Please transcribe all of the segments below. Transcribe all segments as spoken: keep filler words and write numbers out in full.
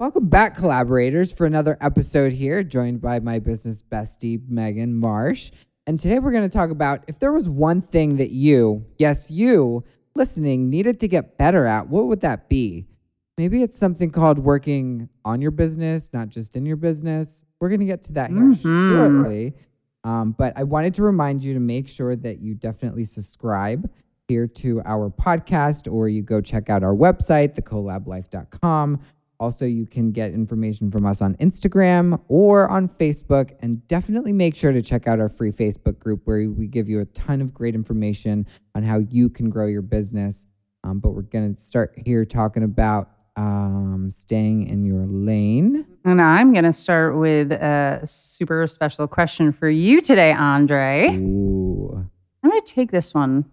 Welcome back, collaborators, for another episode here, joined by my business bestie, Megan Marsh. And today we're going to talk about if there was one thing that you, yes, you, listening, needed to get better at, what would that be? Maybe it's something called working on your business, not just in your business. We're going to get to that here mm-hmm. shortly. Um, but I wanted to remind you to make sure that you definitely subscribe here to our podcast, or you go check out our website, the colab life dot com. Also, you can get information from us on Instagram or on Facebook, and definitely make sure to check out our free Facebook group where we give you a ton of great information on how you can grow your business. Um, but we're going to start here talking about um, staying in your lane. And I'm going to start with a super special question for you today, Andre. Ooh. I'm going to take this one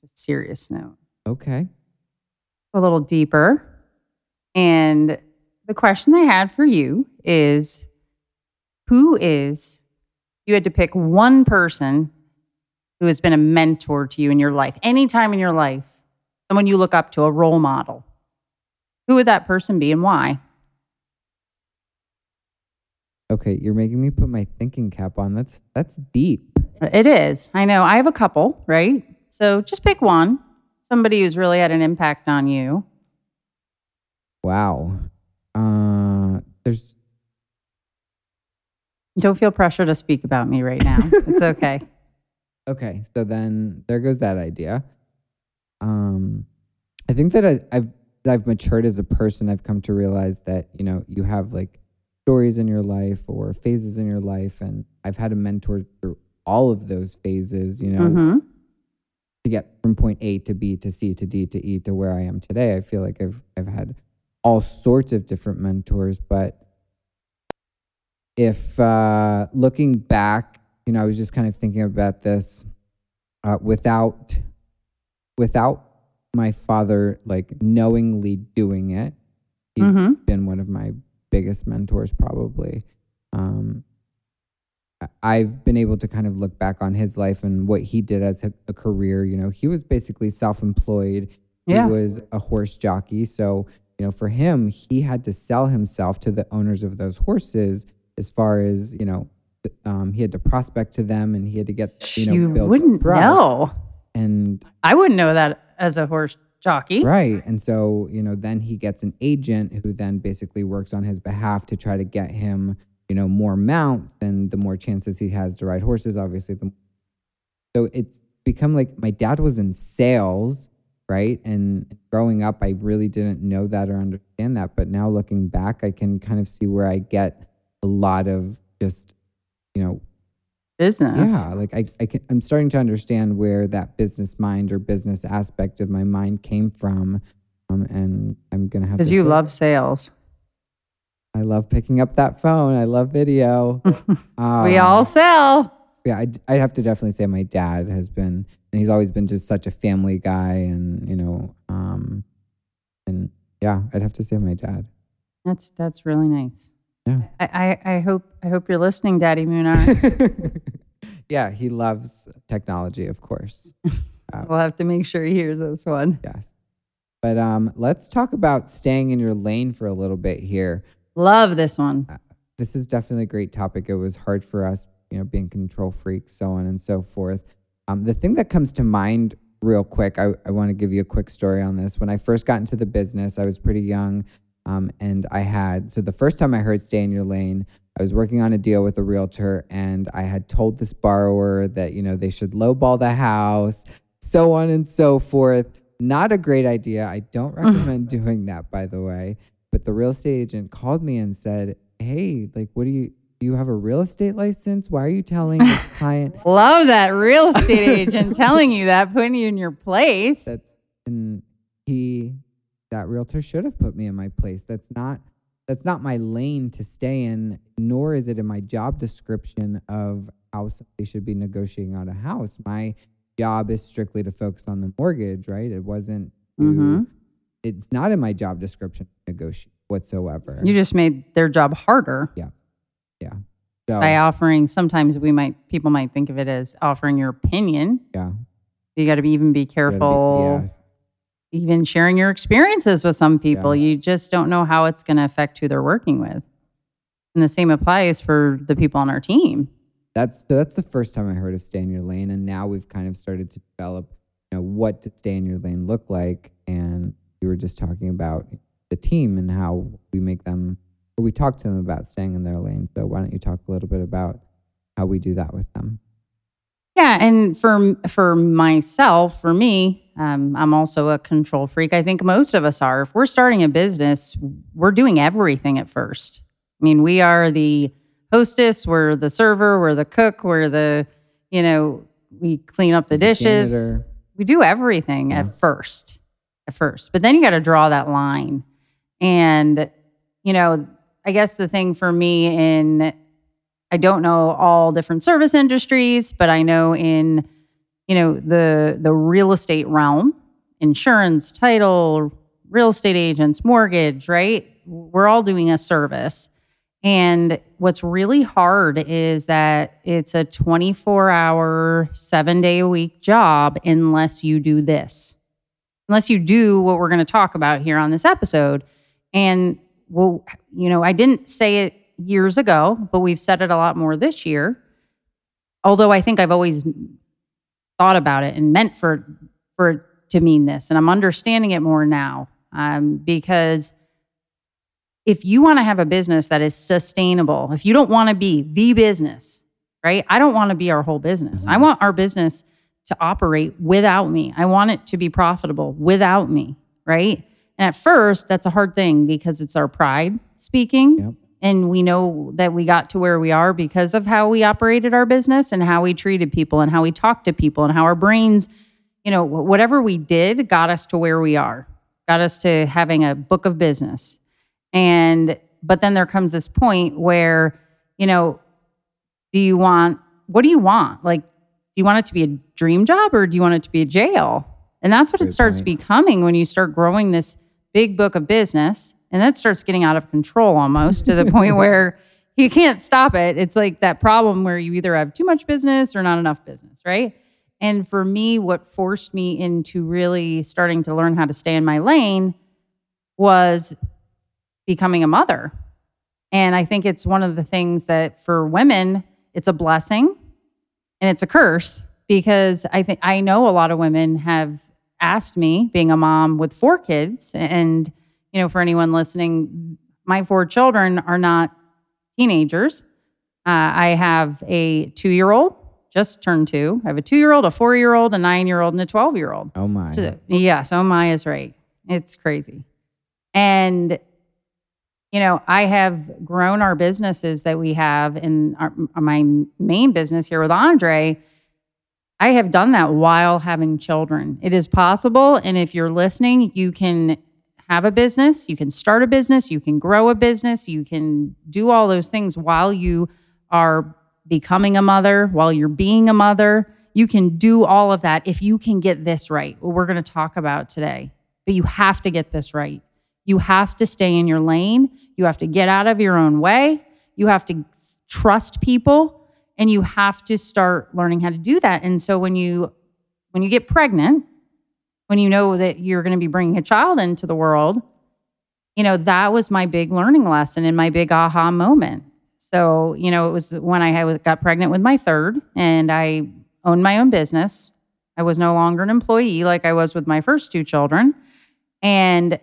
to a serious note. Okay. A little deeper. And the question I had for you is, who is, you had to pick one person who has been a mentor to you in your life, any time in your life, someone you look up to, a role model. Who would that person be and why? Okay, you're making me put my thinking cap on. That's that's deep. It is. I know. I have a couple, right? So just pick one, somebody who's really had an impact on you. Wow. Uh, there's... Don't feel pressure to speak about me right now. It's okay. Okay. So then there goes that idea. Um, I think that I, I've I've matured as a person. I've come to realize that, you know, you have like stories in your life or phases in your life. And I've had a mentor through all of those phases, you know, mm-hmm. to get from point A to B to C to D to E to where I am today. I feel like I've I've had all sorts of different mentors, but if uh, looking back, you know, I was just kind of thinking about this uh, without, without my father, like knowingly doing it, he's mm-hmm. been one of my biggest mentors probably. Um, I've been able to kind of look back on his life and what he did as a, a career. You know, he was basically self-employed. Yeah. He was a horse jockey. So, you know, for him, he had to sell himself to the owners of those horses as far as, you know, um, he had to prospect to them and he had to get, you know, you build wouldn't trust. Know. And I wouldn't know that as a horse jockey. Right. And so, you know, then he gets an agent who then basically works on his behalf to try to get him, you know, more mounts, and the more chances he has to ride horses, obviously. The more. So it's become like my dad was in sales. Right. And growing up, I really didn't know that or understand that. But now looking back, I can kind of see where I get a lot of just, you know, business. Yeah. Like I, I can, I'm starting to understand where that business mind or business aspect of my mind came from. Um, and I'm going to have to. Because you love sales. I love picking up that phone. I love video. um, we all sell. Yeah, I'd, I'd have to definitely say my dad has been, and he's always been just such a family guy, and, you know, um, and yeah, I'd have to say my dad. That's that's really nice. Yeah. I, I, I hope I hope you're listening, Daddy Munar. Yeah, he loves technology, of course. Um, we'll have to make sure he hears this one. Yes. But um, let's talk about staying in your lane for a little bit here. Love this one. Uh, this is definitely a great topic. It was hard for us, you know, being control freaks, so on and so forth. Um, the thing that comes to mind real quick, I, I want to give you a quick story on this. When I first got into the business, I was pretty young. Um, and I had, so the first time I heard stay in your lane, I was working on a deal with a realtor, and I had told this borrower that, you know, they should lowball the house, so on and so forth. Not a great idea. I don't recommend doing that, by the way. But the real estate agent called me and said, hey, like, what do you, you have a real estate license? Why are you telling this client? Love that real estate agent telling you that, putting you in your place. That's, and he that realtor should have put me in my place. That's not that's not my lane to stay in, nor is it in my job description of how somebody should be negotiating on a house. My job is strictly to focus on the mortgage, right? It wasn't mm-hmm. to, it's not in my job description to negotiate whatsoever. You just made their job harder. Yeah. Yeah. So, by offering, sometimes we might people might think of it as offering your opinion. Yeah. You got to be, even be careful. Be, yes. Even sharing your experiences with some people, yeah. You just don't know how it's going to affect who they're working with. And the same applies for the people on our team. That's that's the first time I heard of stay in your lane, and now we've kind of started to develop, you know, what to stay in your lane look like. And we were just talking about the team and how we make them, or we talk to them about staying in their lane. So why don't you talk a little bit about how we do that with them? Yeah, and for for myself, for me, um, I'm also a control freak. I think most of us are. If we're starting a business, we're doing everything at first. I mean, we are the hostess, we're the server, we're the cook, we're the, you know, we clean up the dishes. Janitor. We do everything yeah. at first, at first. But then you got to draw that line. And, you know, I guess the thing for me in, I don't know all different service industries, but I know in, you know, the, the real estate realm, insurance, title, real estate agents, mortgage, right? We're all doing a service. And what's really hard is that it's a twenty-four hour, seven-day-a-week job unless you do this. Unless you do what we're going to talk about here on this episode. And, well, you know, I didn't say it years ago, but we've said it a lot more this year. Although I think I've always thought about it and meant for, for it to mean this. And I'm understanding it more now um, because... if you want to have a business that is sustainable, if you don't want to be the business, right? I don't want to be our whole business. Mm-hmm. I want our business to operate without me. I want it to be profitable without me, right? And at first, that's a hard thing because it's our pride speaking. Yep. And we know that we got to where we are because of how we operated our business and how we treated people and how we talked to people and how our brains, you know, whatever we did got us to where we are, got us to having a book of business. And, but then there comes this point where, you know, do you want, what do you want? Like, do you want it to be a dream job or do you want it to be a jail? And that's what Good it starts point. becoming when you start growing this big book of business. And that starts getting out of control almost to the point where you can't stop it. It's like that problem where you either have too much business or not enough business, right? And for me, what forced me into really starting to learn how to stay in my lane was becoming a mother. And I think it's one of the things that for women, it's a blessing and it's a curse because I think I know a lot of women have asked me, being a mom with four kids, and you know, for anyone listening, my four children are not teenagers. Uh, I have a two-year-old, just turned two. I have a two-year-old, a four-year-old, a nine-year-old, and a twelve-year-old. Oh my. So, yes, oh my is right. It's crazy. And you know, I have grown our businesses that we have in our, my main business here with Andre. I have done that while having children. It is possible. And if you're listening, you can have a business, you can start a business, you can grow a business, you can do all those things while you are becoming a mother, while you're being a mother. You can do all of that if you can get this right, what we're going to talk about today. But you have to get this right. You have to stay in your lane. You have to get out of your own way. You have to trust people, and you have to start learning how to do that. And so when you when you get pregnant, when you know that you're going to be bringing a child into the world, you know, that was my big learning lesson and my big aha moment. So, you know, it was when I got pregnant with my third and I owned my own business. I was no longer an employee like I was with my first two children. And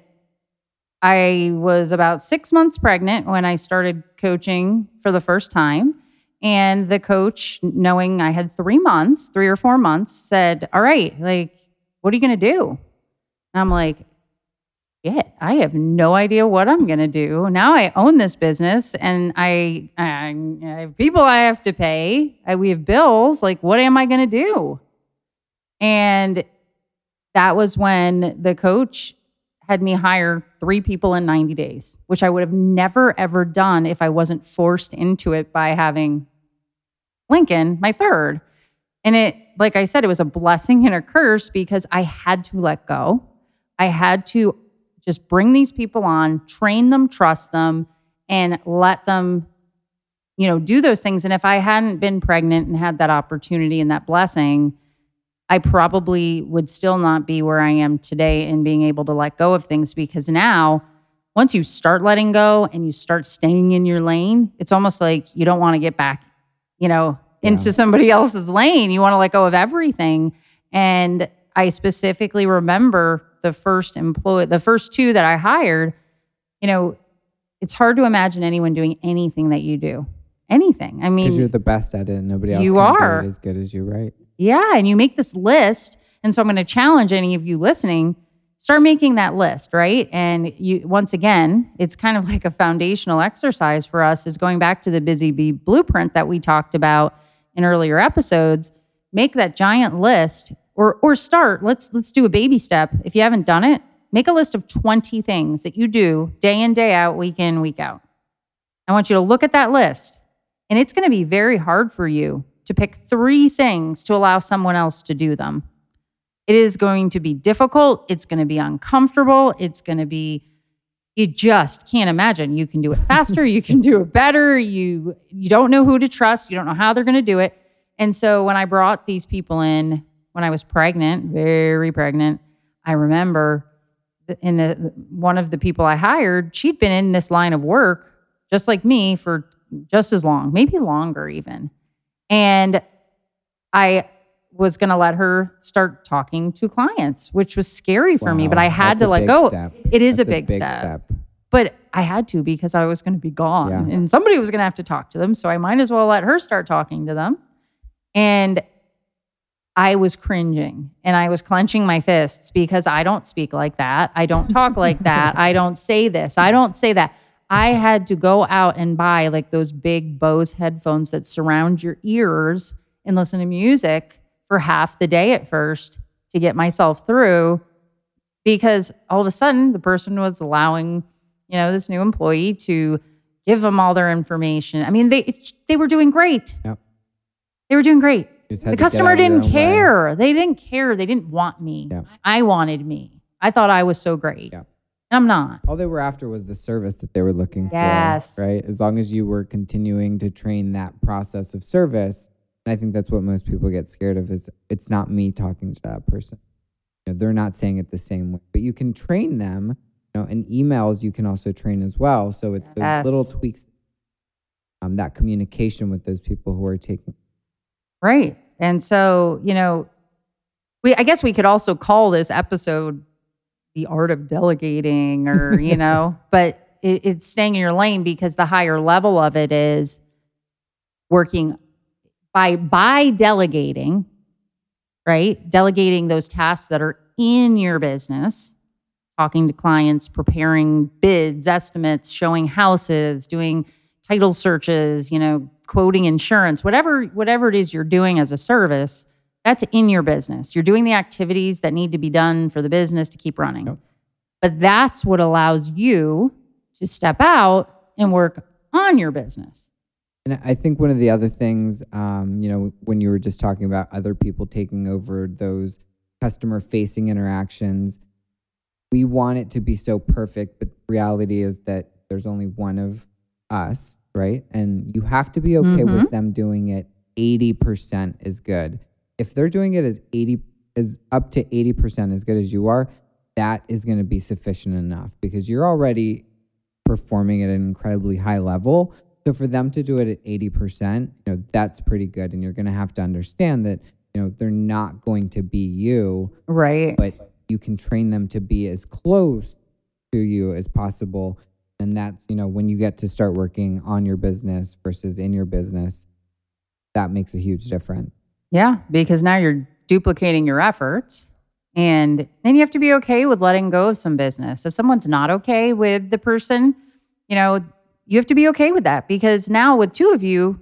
I was about six months pregnant when I started coaching for the first time. And the coach, knowing I had three months, three or four months, said, all right, like, what are you going to do? And I'm like, yeah, I have no idea what I'm going to do. Now I own this business and I, I, I have people I have to pay. I, we have bills. Like, what am I going to do? And that was when the coach had me hire three people in ninety days, which I would have never, ever done if I wasn't forced into it by having Lincoln, my third. And it, like I said, it was a blessing and a curse because I had to let go. I had to just bring these people on, train them, trust them, and let them, you know, do those things. And if I hadn't been pregnant and had that opportunity and that blessing, I probably would still not be where I am today in being able to let go of things, because now once you start letting go and you start staying in your lane, it's almost like you don't want to get back, you know, into yeah. somebody else's lane. You want to let go of everything. And I specifically remember the first employee, the first two that I hired, you know, it's hard to imagine anyone doing anything that you do. Anything. I mean, because you're the best at it and nobody else you can are. do it as good as you, right? Yeah. And you make this list. And so I'm going to challenge any of you listening, start making that list, right? And you, once again, it's kind of like a foundational exercise for us, is going back to the Busy Bee blueprint that we talked about in earlier episodes. Make that giant list, or or start. Let's let's do a baby step. If you haven't done it, make a list of twenty things that you do day in, day out, week in, week out. I want you to look at that list, and it's going to be very hard for you to pick three things to allow someone else to do them. It is going to be difficult. It's going to be uncomfortable. It's going to be, you just can't imagine. You can do it faster. You can do it better. You, you don't know who to trust. You don't know how they're going to do it. And so when I brought these people in, when I was pregnant, very pregnant, I remember in the, one of the people I hired, she'd been in this line of work, just like me, for just as long, maybe longer even. And I was going to let her start talking to clients, which was scary for wow, me, but I had to let go. Step. It is that's a big, big step. step, but I had to, because I was going to be gone yeah. and somebody was going to have to talk to them. So I might as well let her start talking to them. And I was cringing and I was clenching my fists because I don't speak like that. I don't talk like that. I don't say this. I don't say that. I had to go out and buy like those big Bose headphones that surround your ears and listen to music for half the day at first to get myself through, because all of a sudden the person was allowing, you know, this new employee to give them all their information. I mean, they they were doing great. Yep. They were doing great. The customer didn't care. Way. They didn't care. They didn't want me. Yeah. I wanted me. I thought I was so great. Yeah. I'm not. All they were after was the service that they were looking yes. for. Right? As long as you were continuing to train that process of service. And I think that's what most people get scared of, is it's not me talking to that person. You know, they're not saying it the same way. But you can train them. You know, and emails you can also train as well. So it's yes. those little tweaks, um, that communication with those people who are taking. Right. And so, you know, we I guess we could also call this episode the art of delegating, or, you know, but it, it's staying in your lane, because the higher level of it is working by by delegating, right? Delegating those tasks that are in your business, talking to clients, preparing bids, estimates, showing houses, doing title searches, you know, quoting insurance, whatever, whatever it is you're doing as a service, that's in your business. You're doing the activities that need to be done for the business to keep running. Yep. But that's what allows you to step out and work on your business. And I think one of the other things, um, you know, when you were just talking about other people taking over those customer-facing interactions, we want it to be so perfect, but the reality is that there's only one of us, right? And you have to be okay mm-hmm. with them doing it eighty percent as good. If they're doing it as eighty as up to eighty percent as good as you are, that is going to be sufficient enough, because you're already performing at an incredibly high level. So for them to do it at eighty percent, you know, that's pretty good. And you're going to have to understand that, you know, they're not going to be you, right? But you can train them to be as close to you as possible. And that's, you know, when you get to start working on your business versus in your business, that makes a huge difference. Yeah, because now you're duplicating your efforts. And then you have to be okay with letting go of some business. If someone's not okay with the person, you know, you have to be okay with that, because now with two of you,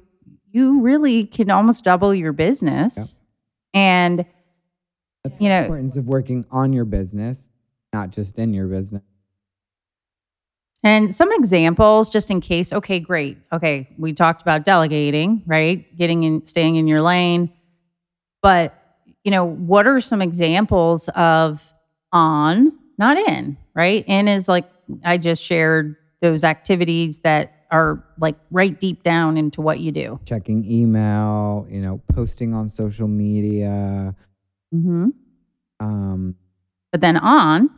you really can almost double your business. Yeah. And, that's you know, the importance of working on your business. not just in your business. And some examples, just in case. Okay, great. Okay, we talked about delegating, right? Getting in, staying in your lane. But, you know, what are some examples of on, not in, right? In is like, I just shared those activities that are like right deep down into what you do. Checking email, you know, posting on social media. Mm-hmm. Um, but then on.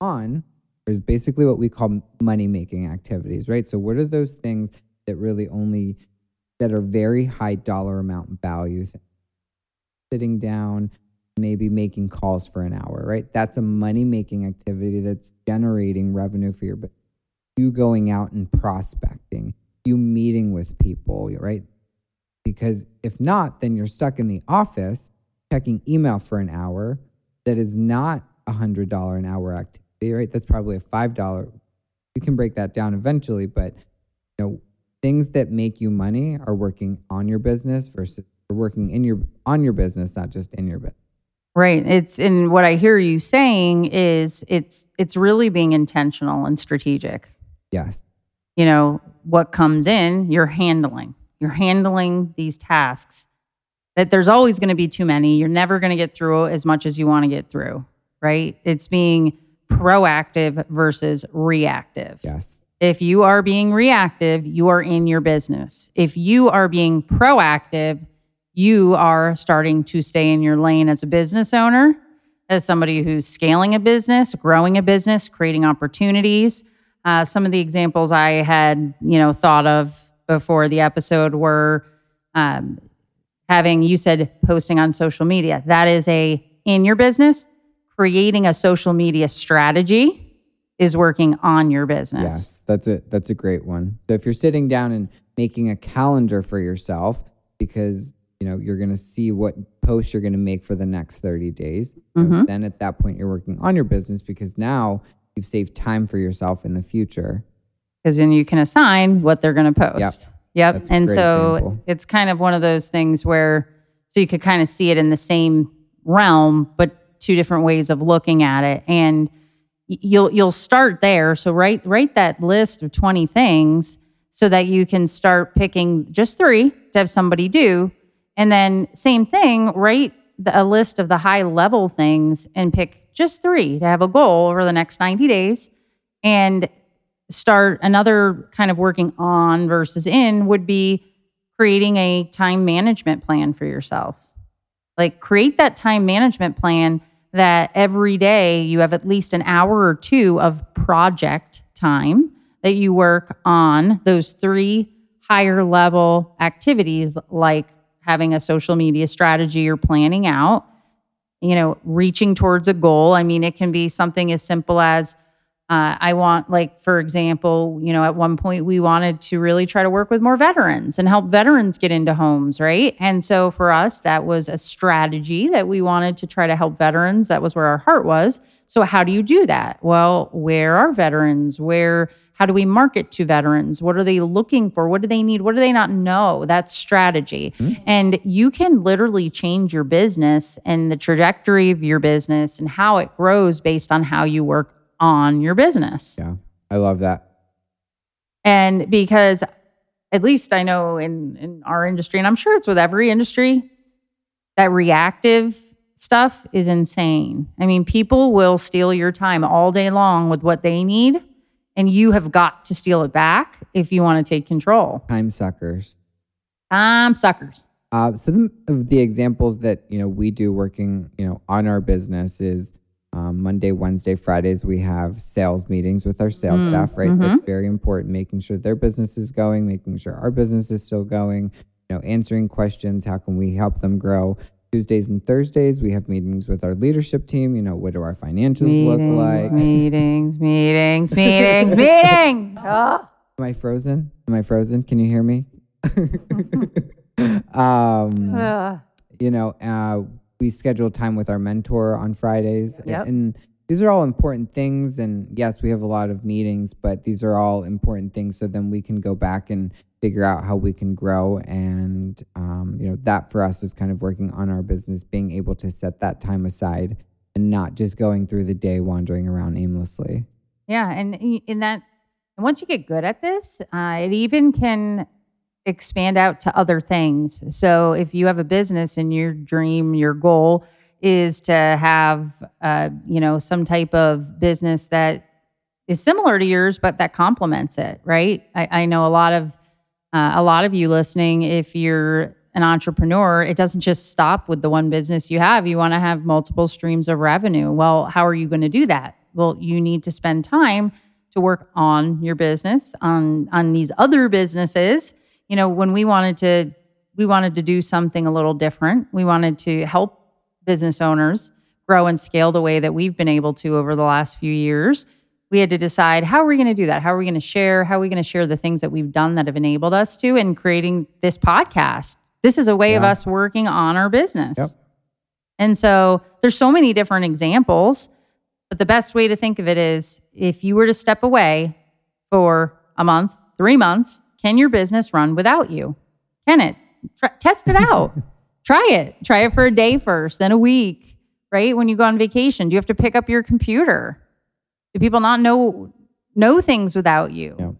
On is basically what we call money-making activities, right? So what are those things that really only, that are very high dollar amount value things? Sitting down, maybe making calls for an hour, right? That's a money-making activity that's generating revenue for your business. You going out and prospecting, you meeting with people, right? Because if not, then you're stuck in the office checking email for an hour. That is not a one hundred dollars an hour activity, right? That's probably a five dollars. You can break that down eventually, but you know, things that make you money are working on your business versus working in your on your business, not just in your business. Right. It's and what I hear you saying is it's it's really being intentional and strategic. Yes. You know, what comes in, you're handling. You're handling these tasks that there's always going to be too many. You're never going to get through as much as you want to get through, right? It's being proactive versus reactive. Yes. If you are being reactive, you are in your business. If you are being proactive, you are starting to stay in your lane as a business owner, as somebody who's scaling a business, growing a business, creating opportunities. Uh, some of the examples I had, you know, thought of before the episode were um, having, you said, posting on social media. That is a, in your business, creating a social media strategy is working on your business. Yes, that's it. That's a great one. So if you're sitting down and making a calendar for yourself, because you know, you're going to see what posts you're going to make for the next thirty days. Mm-hmm. So then at that point, you're working on your business because now you've saved time for yourself in the future. Because then you can assign what they're going to post. Yep. yep. And so example. It's kind of one of those things where, so you could kind of see it in the same realm, but two different ways of looking at it. And you'll, you'll start there. So write, write that list of twenty things so that you can start picking just three to have somebody do. And then same thing, write the, a list of the high level things and pick just three to have a goal over the next ninety days and start another kind of working on versus in would be creating a time management plan for yourself. Like create that time management plan that every day you have at least an hour or two of project time that you work on those three higher level activities like having a social media strategy or planning out, you know, reaching towards a goal. I mean, it can be something as simple as uh, I want, like, for example, you know, at one point we wanted to really try to work with more veterans and help veterans get into homes, right? And so for us, that was a strategy that we wanted to try to help veterans. That was where our heart was. So how do you do that? Well, where are veterans? Where, how do we market to veterans? What are they looking for? What do they need? What do they not know? That's strategy. Mm-hmm. And you can literally change your business and the trajectory of your business and how it grows based on how you work on your business. Yeah, I love that. And because at least I know in, in our industry, and I'm sure it's with every industry, that reactive stuff is insane. I mean, people will steal your time all day long with what they need, and you have got to steal it back if you want to take control. Time suckers. Time suckers. Uh, so the, the examples that you know we do working you know on our business is um, Monday, Wednesday, Fridays we have sales meetings with our sales mm, staff. Right, mm-hmm. That's very important. Making sure their business is going, making sure our business is still going. You know, answering questions. How can we help them grow? Tuesdays and Thursdays, we have meetings with our leadership team. You know, what do our financials meetings, look like? Meetings, meetings, meetings, meetings. Oh. Am I frozen? Am I frozen? Can you hear me? um, uh. You know, uh, we schedule time with our mentor on Fridays. Yep. And these are all important things. And yes, we have a lot of meetings, but these are all important things. So then we can go back and figure out how we can grow. And, um, you know, that for us is kind of working on our business, being able to set that time aside and not just going through the day wandering around aimlessly. Yeah. And in that, and once you get good at this, uh, it even can expand out to other things. So if you have a business and your dream, your goal is to have, uh, you know, some type of business that is similar to yours, but that complements it, right? I, I know a lot of, uh, a lot of you listening, if you're an entrepreneur, it doesn't just stop with the one business you have. You want to have multiple streams of revenue. Well, how are you going to do that? Well, you need to spend time to work on your business, on, on these other businesses. You know, when we wanted to, we wanted to do something a little different. We wanted to help business owners grow and scale the way that we've been able to over the last few years. We had to decide, how are we going to do that? How are we going to share? How are we going to share the things that we've done that have enabled us to, and creating this podcast? This is a way yeah. of us working on our business. Yep. And so there's so many different examples, but the best way to think of it is, if you were to step away for a month, three months, can your business run without you? Can it? Try, test it out. Try it. Try it for a day first, then a week, right? When you go on vacation, do you have to pick up your computer? Do people not know know things without you? Yeah.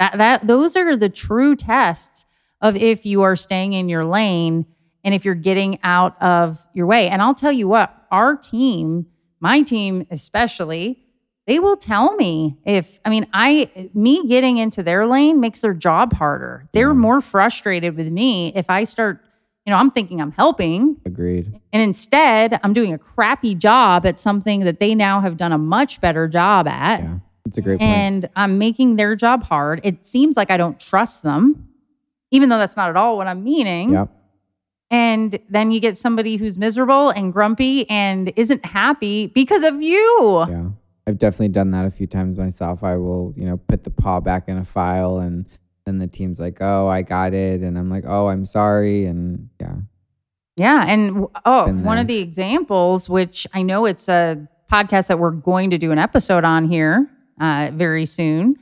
That that those are the true tests of if you are staying in your lane and if you're getting out of your way. And I'll tell you what, our team, my team especially, they will tell me if, I mean, I, me getting into their lane makes their job harder. They're mm. more frustrated with me if I start, you know, I'm thinking I'm helping. Agreed. And instead, I'm doing a crappy job at something that they now have done a much better job at. Yeah, that's a great point. And I'm making their job hard. It seems like I don't trust them, even though that's not at all what I'm meaning. Yep. And then you get somebody who's miserable and grumpy and isn't happy because of you. Yeah. I've definitely done that a few times myself. I will, you know, put the paw back in a file, and then the team's like, oh, I got it. And I'm like, oh, I'm sorry. And yeah. Yeah. And oh, one of the examples, which I know it's a podcast that we're going to do an episode on here uh, very soon,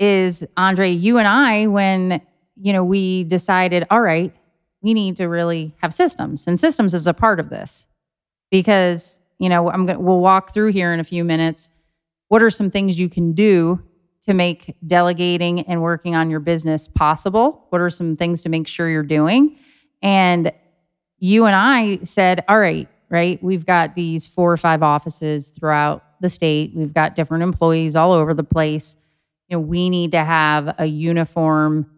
is Andre, you and I, when, you know, we decided, all right, we need to really have systems, and systems is a part of this, because, you know, I'm gonna, we'll walk through here in a few minutes. What are some things you can do to make delegating and working on your business possible? What are some things to make sure you're doing? And you and I said, all right, right, we've got these four or five offices throughout the state. We've got different employees all over the place. You know, we need to have a uniform,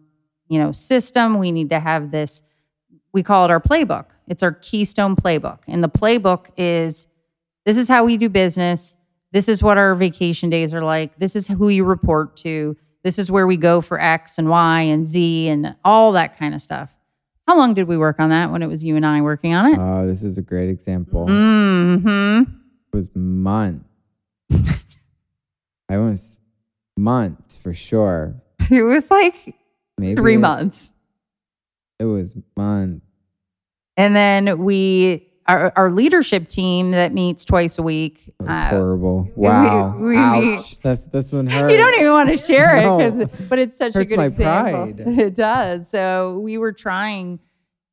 you know, system. We need to have this, we call it our playbook. It's our Keystone playbook. And the playbook is, this is how we do business. This is what our vacation days are like. This is who you report to. This is where we go for X and Y and Z and all that kind of stuff. How long did we work on that when it was you and I working on it? Oh, this is a great example. Mm-hmm. It was months. I was months for sure. It was like Maybe three it, months. It was months. And then we... Our, our leadership team that meets twice a week. That's uh, horrible. Wow. We, we Ouch. Meet. That's, this one hurts. You don't even want to share no. it, cause, but it's such hurts a good my example. Pride. It does. So we were trying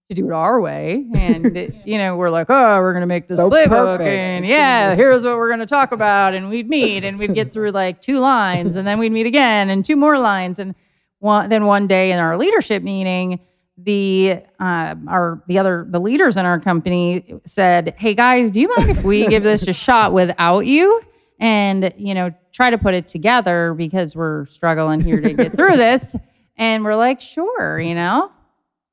to do it our way. And, it, you know, we're like, oh, we're going to make this so playbook. Perfect. And yeah, here's what we're going to talk about. And we'd meet and we'd get through like two lines, and then we'd meet again and two more lines. And one, then one day in our leadership meeting, the uh, our the other the leaders in our company said, "Hey guys, do you mind if we give this a shot without you, and you know try to put it together because we're struggling here to get through this?" And we're like, "Sure," you know.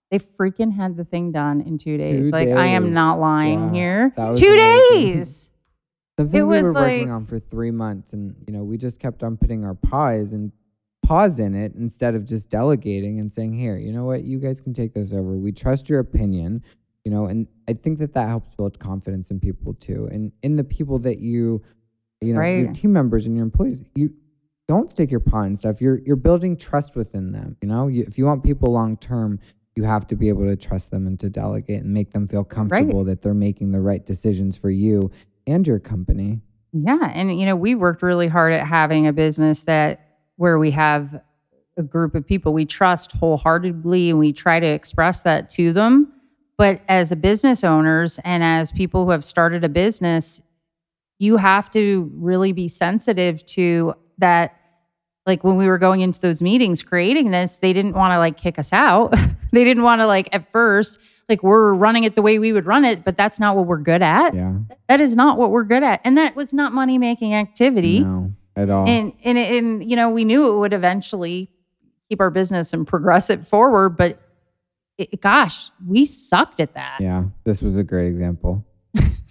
They freaking had the thing done in two days. Two like days. I am not lying wow. here. Two amazing. Days. Something it we was were like, working on for three months, and you know we just kept on putting our paws and. Pause in it instead of just delegating and saying, here, you know what, you guys can take this over. We trust your opinion, you know, and I think that that helps build confidence in people too. And in the people that you, you know, right. your team members and your employees, you don't stick your paw in stuff. You're, you're building trust within them. You know, you, if you want people long-term, you have to be able to trust them and to delegate and make them feel comfortable right. that they're making the right decisions for you and your company. Yeah. And, you know, we worked really hard at having a business that where we have a group of people we trust wholeheartedly, and we try to express that to them. But as a business owners and as people who have started a business, you have to really be sensitive to that. Like when we were going into those meetings creating this, they didn't want to like kick us out. They didn't want to like at first, like we're running it the way we would run it, but that's not what we're good at. Yeah. That is not what we're good at. And that was not money-making activity. No, at all. And, and, and you know, we knew it would eventually keep our business and progress it forward, but it, gosh, we sucked at that. Yeah. This was a great example.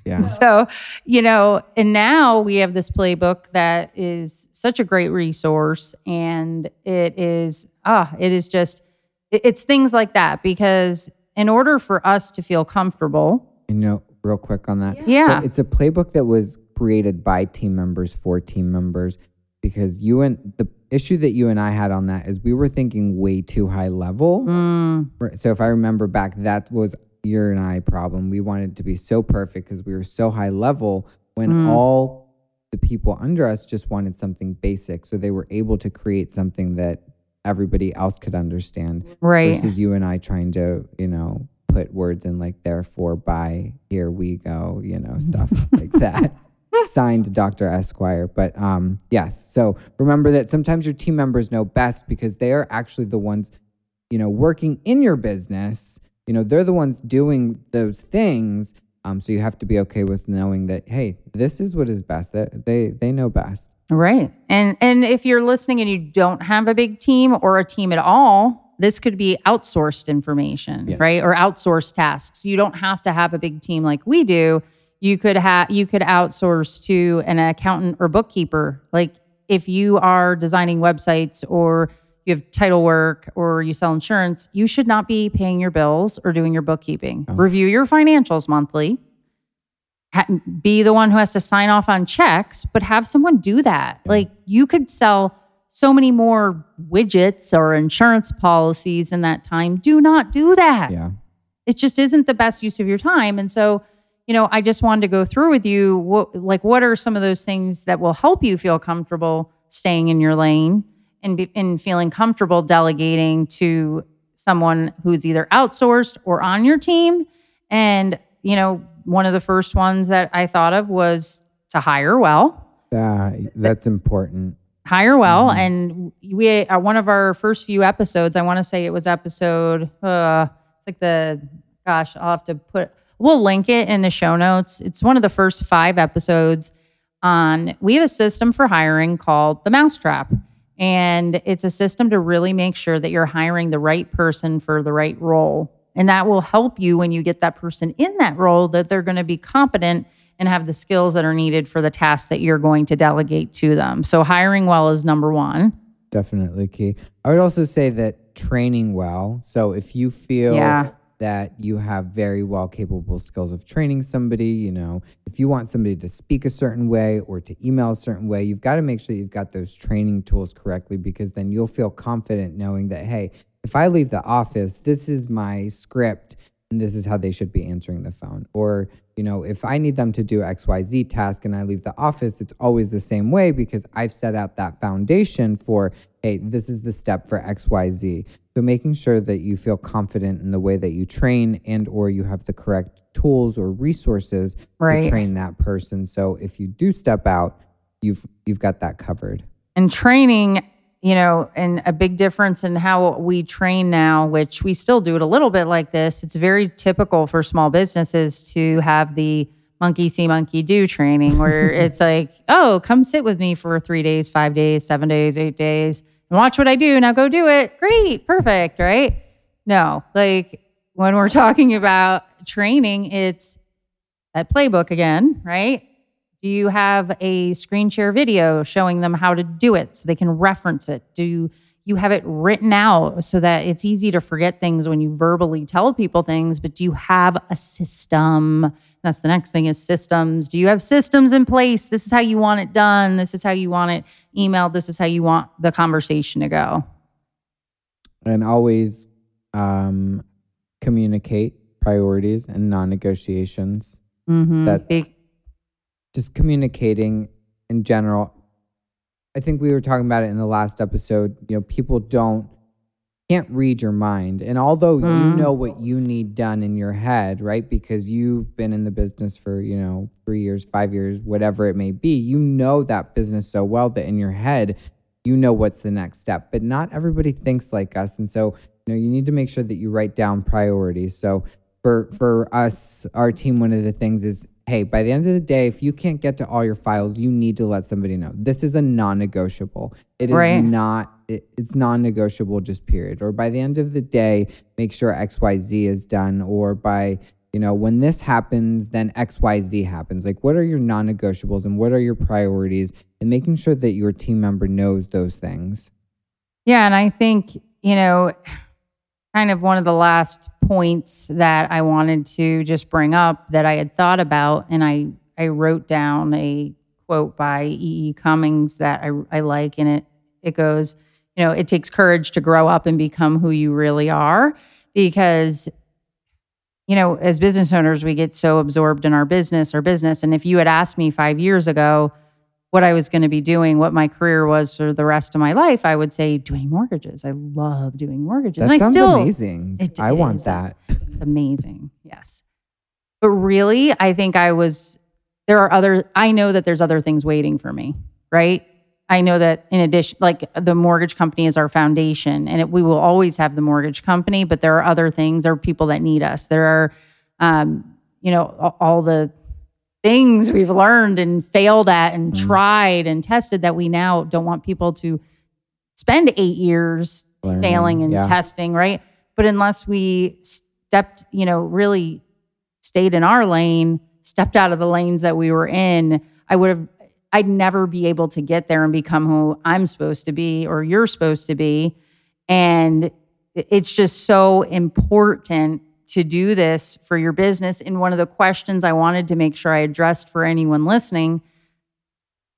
Yeah. So, you know, and now we have this playbook that is such a great resource, and it is, ah, it is just, it's things like that, because in order for us to feel comfortable. You know, real quick on that. Yeah. But it's a playbook that was created by team members for team members, because you and the issue that you and I had on that is we were thinking way too high level. Mm. So if I remember back, that was your and I problem. We wanted to be so perfect because we were so high level when mm. all the people under us just wanted something basic. So they were able to create something that everybody else could understand. Right. Versus you and I trying to, you know, put words in like, therefore, by, here we go, you know, stuff like that. Signed Doctor Esquire. But um, yes. So remember that sometimes your team members know best because they are actually the ones, you know, working in your business. You know, they're the ones doing those things. Um, so you have to be okay with knowing that, hey, this is what is best. That they they know best. Right. And and if you're listening and you don't have a big team or a team at all, this could be outsourced information, yeah. right? Or outsourced tasks. You don't have to have a big team like we do. You could have you could outsource to an accountant or bookkeeper. Like if you are designing websites or you have title work or you sell insurance, you should not be paying your bills or doing your bookkeeping. Oh. Review your financials monthly. Ha- be the one who has to sign off on checks, but have someone do that. Yeah. Like you could sell so many more widgets or insurance policies in that time. Do not do that. Yeah. It just isn't the best use of your time. And so, you know, I just wanted to go through with you, what, like what are some of those things that will help you feel comfortable staying in your lane? And, be, and feeling comfortable delegating to someone who's either outsourced or on your team. And, you know, one of the first ones that I thought of was to hire well. Uh, that's important. Hire well. Mm-hmm. And we, uh, one of our first few episodes, I want to say it was episode, uh, like the, gosh, I'll have to put, we'll link it in the show notes. It's one of the first five episodes on, we have a system for hiring called the Mousetrap. And it's a system to really make sure that you're hiring the right person for the right role. And that will help you when you get that person in that role that they're going to be competent and have the skills that are needed for the tasks that you're going to delegate to them. So hiring well is number one. Definitely key. I would also say that training well. So if you feel yeah. that you have very well capable skills of training somebody, you know, if you want somebody to speak a certain way or to email a certain way, you've got to make sure you've got those training tools correctly, because then you'll feel confident knowing that, hey, if I leave the office, this is my script and this is how they should be answering the phone. Or, you know, if I need them to do X Y Z task and I leave the office, it's always the same way because I've set out that foundation for, hey, this is the step for X Y Z. So making sure that you feel confident in the way that you train and or you have the correct tools or resources right. to train that person. So if you do step out, you've you've got that covered. And training, you know, and a big difference in how we train now, which we still do it a little bit like this. It's very typical for small businesses to have the monkey see, monkey do training where it's like, oh, come sit with me for three days, five days, seven days, eight days. And watch what I do. Now go do it. Great. Perfect. Right? No. Like when we're talking about training, it's that playbook again, right? Do you have a screen share video showing them how to do it so they can reference it? Do you have it written out so that it's easy to forget things when you verbally tell people things, but do you have a system? That's the next thing is systems. Do you have systems in place? This is how you want it done. This is how you want it emailed. This is how you want the conversation to go. And always um, communicate priorities and non-negotiations. Mm-hmm. That Big. Just communicating in general. I think we were talking about it in the last episode, you know, people don't can't read your mind. And although mm. you know what you need done in your head, right? Because you've been in the business for, you know, three years, five years, whatever it may be, you know that business so well that in your head, you know what's the next step. But not everybody thinks like us. And so, you know, you need to make sure that you write down priorities. So for for us, our team, one of the things is, hey, by the end of the day, if you can't get to all your files, you need to let somebody know. This is a non-negotiable. It right. is not, it, it's non-negotiable, just period. Or by the end of the day, make sure X Y Z is done. Or by, you know, when this happens, then X Y Z happens. Like, what are your non-negotiables and what are your priorities? And making sure that your team member knows those things. Yeah, and I think, you know, kind of one of the last points that I wanted to just bring up that I had thought about, and I, I wrote down a quote by E E. Cummings that I, I like, and it it goes, you know, it takes courage to grow up and become who you really are, because, you know, as business owners, we get so absorbed in our business, our business. And if you had asked me five years ago what I was going to be doing, what my career was for the rest of my life, I would say doing mortgages. I love doing mortgages. That and sounds I still, amazing. It I want that. It's amazing. Yes. But really, I think I was, there are other, I know that there's other things waiting for me, right? I know that in addition, like the mortgage company is our foundation, and it, we will always have the mortgage company, but there are other things, there are people that need us. There are, um, you know, all the things we've learned and failed at and mm. tried and tested that we now don't want people to spend eight years learning, failing and yeah. testing, right? But unless we stepped, you know, really stayed in our lane, stepped out of the lanes that we were in, I would have, I'd never be able to get there and become who I'm supposed to be or you're supposed to be. And it's just so important to do this for your business. And one of the questions I wanted to make sure I addressed for anyone listening,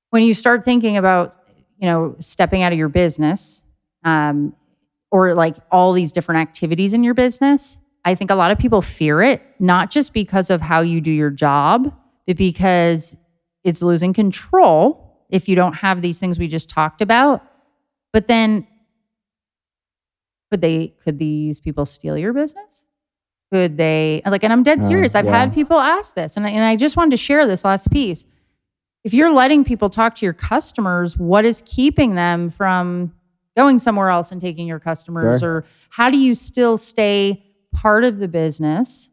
when you start thinking about, you know, stepping out of your business, um, or like all these different activities in your business, I think a lot of people fear it, not just because of how you do your job, but because it's losing control if you don't have these things we just talked about. But then could they, could these people steal your business? Could they, like, and I'm dead serious. Uh, I've yeah. had people ask this, and I, and I just wanted to share this last piece. If you're letting people talk to your customers, what is keeping them from going somewhere else and taking your customers? Sure. Or how do you still stay part of the business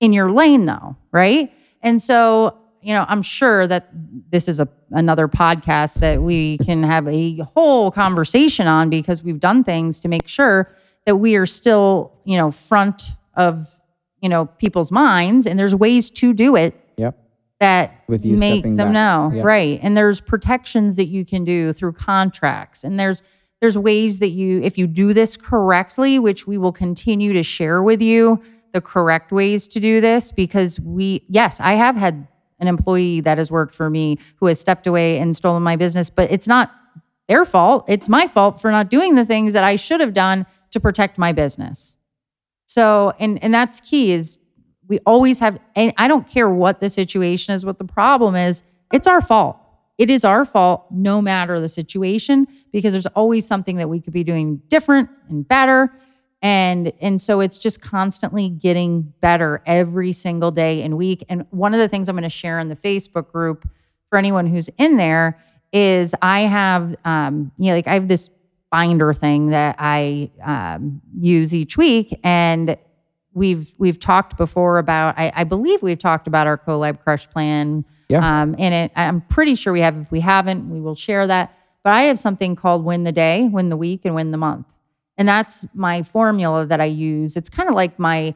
in your lane though, right? And so, you know, I'm sure that this is a another podcast that we can have a whole conversation on, because we've done things to make sure that we are still, you know, front of, you know, people's minds, and there's ways to do it yep. that With you make them back. know. Yep. Right. And there's protections that you can do through contracts. And there's, there's ways that you, if you do this correctly, which we will continue to share with you the correct ways to do this, because we, yes, I have had an employee that has worked for me who has stepped away and stolen my business, but it's not their fault. It's my fault for not doing the things that I should have done to protect my business. So, and and that's key, is we always have, and I don't care what the situation is, what the problem is, it's our fault. It is our fault, no matter the situation, because there's always something that we could be doing different and better. And, and so it's just constantly getting better every single day and week. And one of the things I'm going to share in the Facebook group for anyone who's in there is I have, um, you know, like I have this binder thing that I um, use each week. And we've we've talked before about, I, I believe we've talked about our CoLab Crush Plan. Yeah. Um, and it, I'm pretty sure we have. If we haven't, we will share that. But I have something called Win the Day, Win the Week, and Win the Month. And that's my formula that I use. It's kind of like my,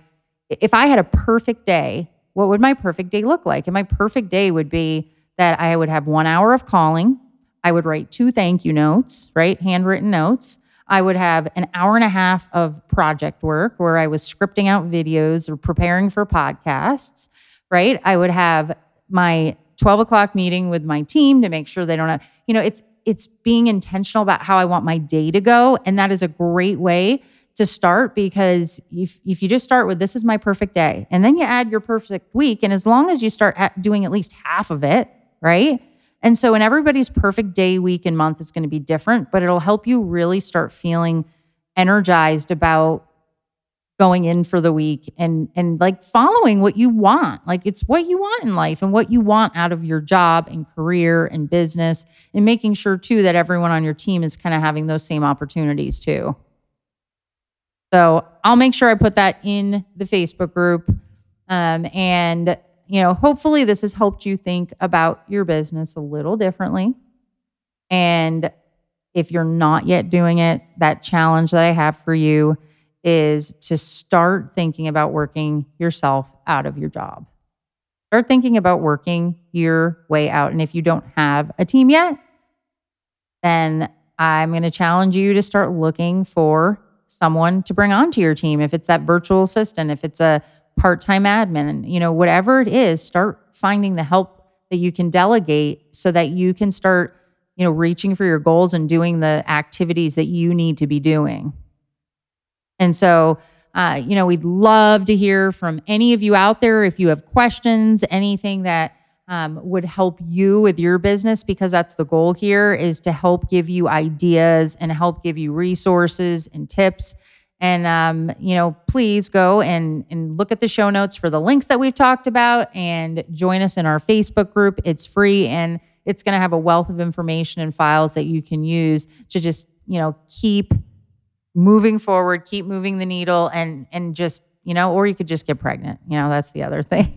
if I had a perfect day, what would my perfect day look like? And my perfect day would be that I would have one hour of calling. I would write two thank you notes, right? Handwritten notes. I would have an hour and a half of project work where I was scripting out videos or preparing for podcasts, right? I would have my twelve o'clock meeting with my team to make sure they don't have, you know, it's, it's being intentional about how I want my day to go. And that is a great way to start, because if, if you just start with, this is my perfect day, and then you add your perfect week. And as long as you start at doing at least half of it, right? And so in everybody's perfect day, week, and month is going to be different, but it'll help you really start feeling energized about going in for the week and and like following what you want. Like it's what you want in life and what you want out of your job and career and business, and making sure too that everyone on your team is kind of having those same opportunities too. So I'll make sure I put that in the Facebook group. Um, and, you know, hopefully this has helped you think about your business a little differently. And if you're not yet doing it, that challenge that I have for you is to start thinking about working yourself out of your job. Start thinking about working your way out. And if you don't have a team yet, then I'm going to challenge you to start looking for someone to bring onto your team. If it's that virtual assistant, if it's a part-time admin, you know, whatever it is, start finding the help that you can delegate so that you can start, you know, reaching for your goals and doing the activities that you need to be doing. And so, uh, you know, we'd love to hear from any of you out there if you have questions, anything that um, would help you with your business, because that's the goal here, is to help give you ideas and help give you resources and tips. And, um, you know, please go and, and look at the show notes for the links that we've talked about and join us in our Facebook group. It's free and it's going to have a wealth of information and files that you can use to just, you know, keep moving forward, keep moving the needle, and and just, you know, or you could just get pregnant. You know, that's the other thing.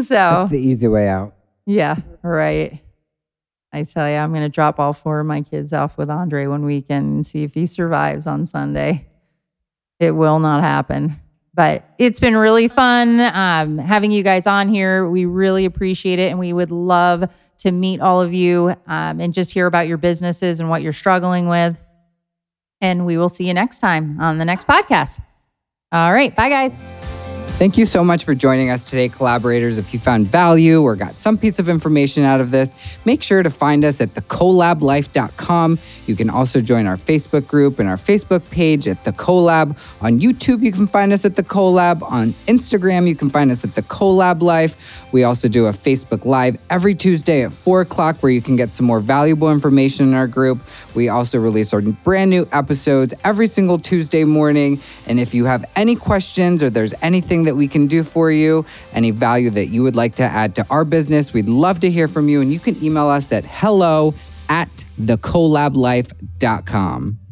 So that's the easy way out. Yeah, right. I tell you, I'm going to drop all four of my kids off with Andre one weekend and see if he survives on Sunday. It will not happen. But it's been really fun um, having you guys on here. We really appreciate it, and we would love to meet all of you um, and just hear about your businesses and what you're struggling with. And we will see you next time on the next podcast. All right. Bye, guys. Thank you so much for joining us today, collaborators. If you found value or got some piece of information out of this, make sure to find us at the colab life dot com. You can also join our Facebook group and our Facebook page at The CoLab. On YouTube, you can find us at The CoLab. On Instagram, you can find us at The CoLab Life. We also do a Facebook Live every Tuesday at four o'clock, where you can get some more valuable information in our group. We also release our brand new episodes every single Tuesday morning. And if you have any questions or there's anything that we can do for you, any value that you would like to add to our business, we'd love to hear from you. And you can email us at hello at the colab life dot com.